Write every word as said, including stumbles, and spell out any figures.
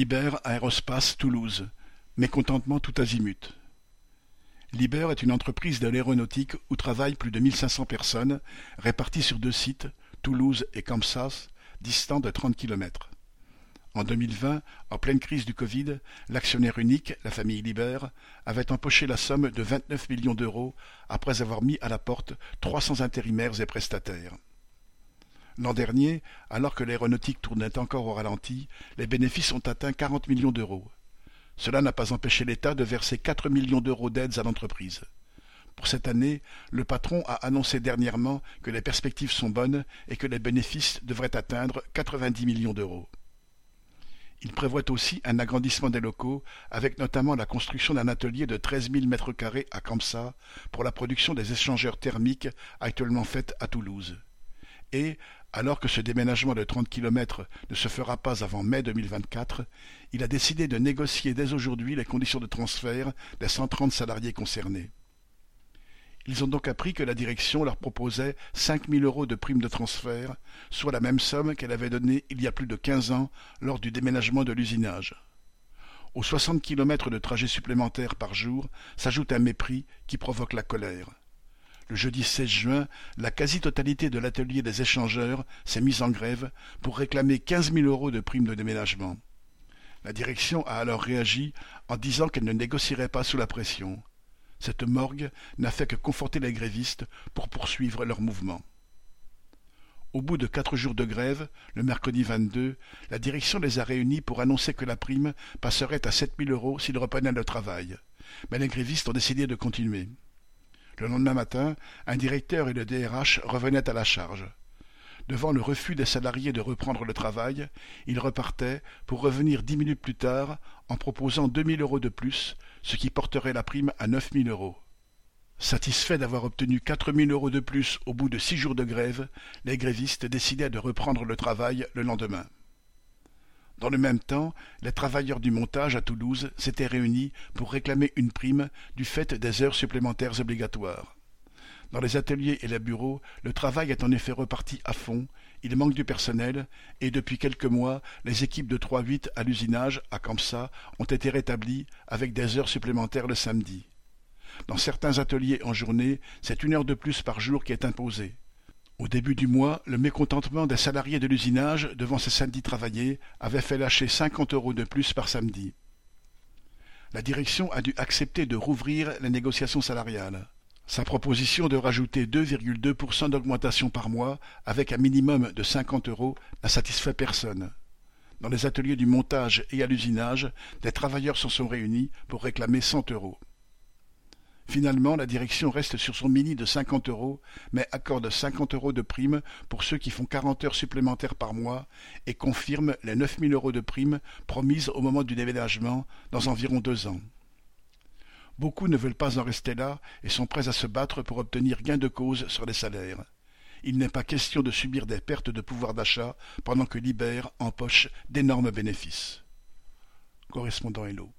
Liebherr Aerospace Toulouse. Mécontentement tout azimut. Liebherr est une entreprise de l'aéronautique où travaillent plus de mille cinq cents personnes, réparties sur deux sites, Toulouse et Campsas, distants de trente kilomètres. En deux mille vingt, en pleine crise du Covid, l'actionnaire unique, la famille Liebherr, avait empoché la somme de vingt-neuf millions d'euros après avoir mis à la porte trois cents intérimaires et prestataires. L'an dernier, alors que l'aéronautique tournait encore au ralenti, les bénéfices ont atteint quarante millions d'euros. Cela n'a pas empêché l'État de verser quatre millions d'euros d'aides à l'entreprise. Pour cette année, le patron a annoncé dernièrement que les perspectives sont bonnes et que les bénéfices devraient atteindre quatre-vingt-dix millions d'euros. Il prévoit aussi un agrandissement des locaux, avec notamment la construction d'un atelier de treize mille mètres carrés à Campsa pour la production des échangeurs thermiques actuellement faite à Toulouse. Et, alors que ce déménagement de trente kilomètres ne se fera pas avant mai deux mille vingt-quatre, il a décidé de négocier dès aujourd'hui les conditions de transfert des cent trente salariés concernés. Ils ont donc appris que la direction leur proposait cinq mille euros de prime de transfert, soit la même somme qu'elle avait donnée il y a plus de quinze ans lors du déménagement de l'usinage. Aux soixante kilomètres de trajet supplémentaires par jour s'ajoute un mépris qui provoque la colère. Le jeudi seize juin, la quasi-totalité de l'atelier des échangeurs s'est mise en grève pour réclamer quinze mille euros de prime de déménagement. La direction a alors réagi en disant qu'elle ne négocierait pas sous la pression. Cette morgue n'a fait que conforter les grévistes pour poursuivre leur mouvement. Au bout de quatre jours de grève, le mercredi vingt-deux, la direction les a réunis pour annoncer que la prime passerait à sept mille euros s'ils reprenaient le travail. Mais les grévistes ont décidé de continuer. Le lendemain matin, un directeur et le D R H revenaient à la charge. Devant le refus des salariés de reprendre le travail, ils repartaient pour revenir dix minutes plus tard en proposant deux mille euros de plus, ce qui porterait la prime à neuf mille euros. Satisfaits d'avoir obtenu quatre mille euros de plus au bout de six jours de grève, les grévistes décidaient de reprendre le travail le lendemain. Dans le même temps, les travailleurs du montage à Toulouse s'étaient réunis pour réclamer une prime du fait des heures supplémentaires obligatoires. Dans les ateliers et les bureaux, le travail est en effet reparti à fond, il manque du personnel, et depuis quelques mois, les équipes de trois huit à l'usinage, à Campsa, ont été rétablies avec des heures supplémentaires le samedi. Dans certains ateliers en journée, c'est une heure de plus par jour qui est imposée. Au début du mois, le mécontentement des salariés de l'usinage devant ces samedis travaillés avait fait lâcher cinquante euros de plus par samedi. La direction a dû accepter de rouvrir les négociations salariales. Sa proposition de rajouter deux virgule deux pour cent d'augmentation par mois avec un minimum de cinquante euros n'a satisfait personne. Dans les ateliers du montage et à l'usinage, des travailleurs se sont réunis pour réclamer cent euros. Finalement, la direction reste sur son mini de cinquante euros, mais accorde cinquante euros de prime pour ceux qui font quarante heures supplémentaires par mois et confirme les neuf mille euros de prime promises au moment du déménagement dans environ deux ans. Beaucoup ne veulent pas en rester là et sont prêts à se battre pour obtenir gain de cause sur les salaires. Il n'est pas question de subir des pertes de pouvoir d'achat pendant que Liebherr empoche d'énormes bénéfices. Correspondant Hello.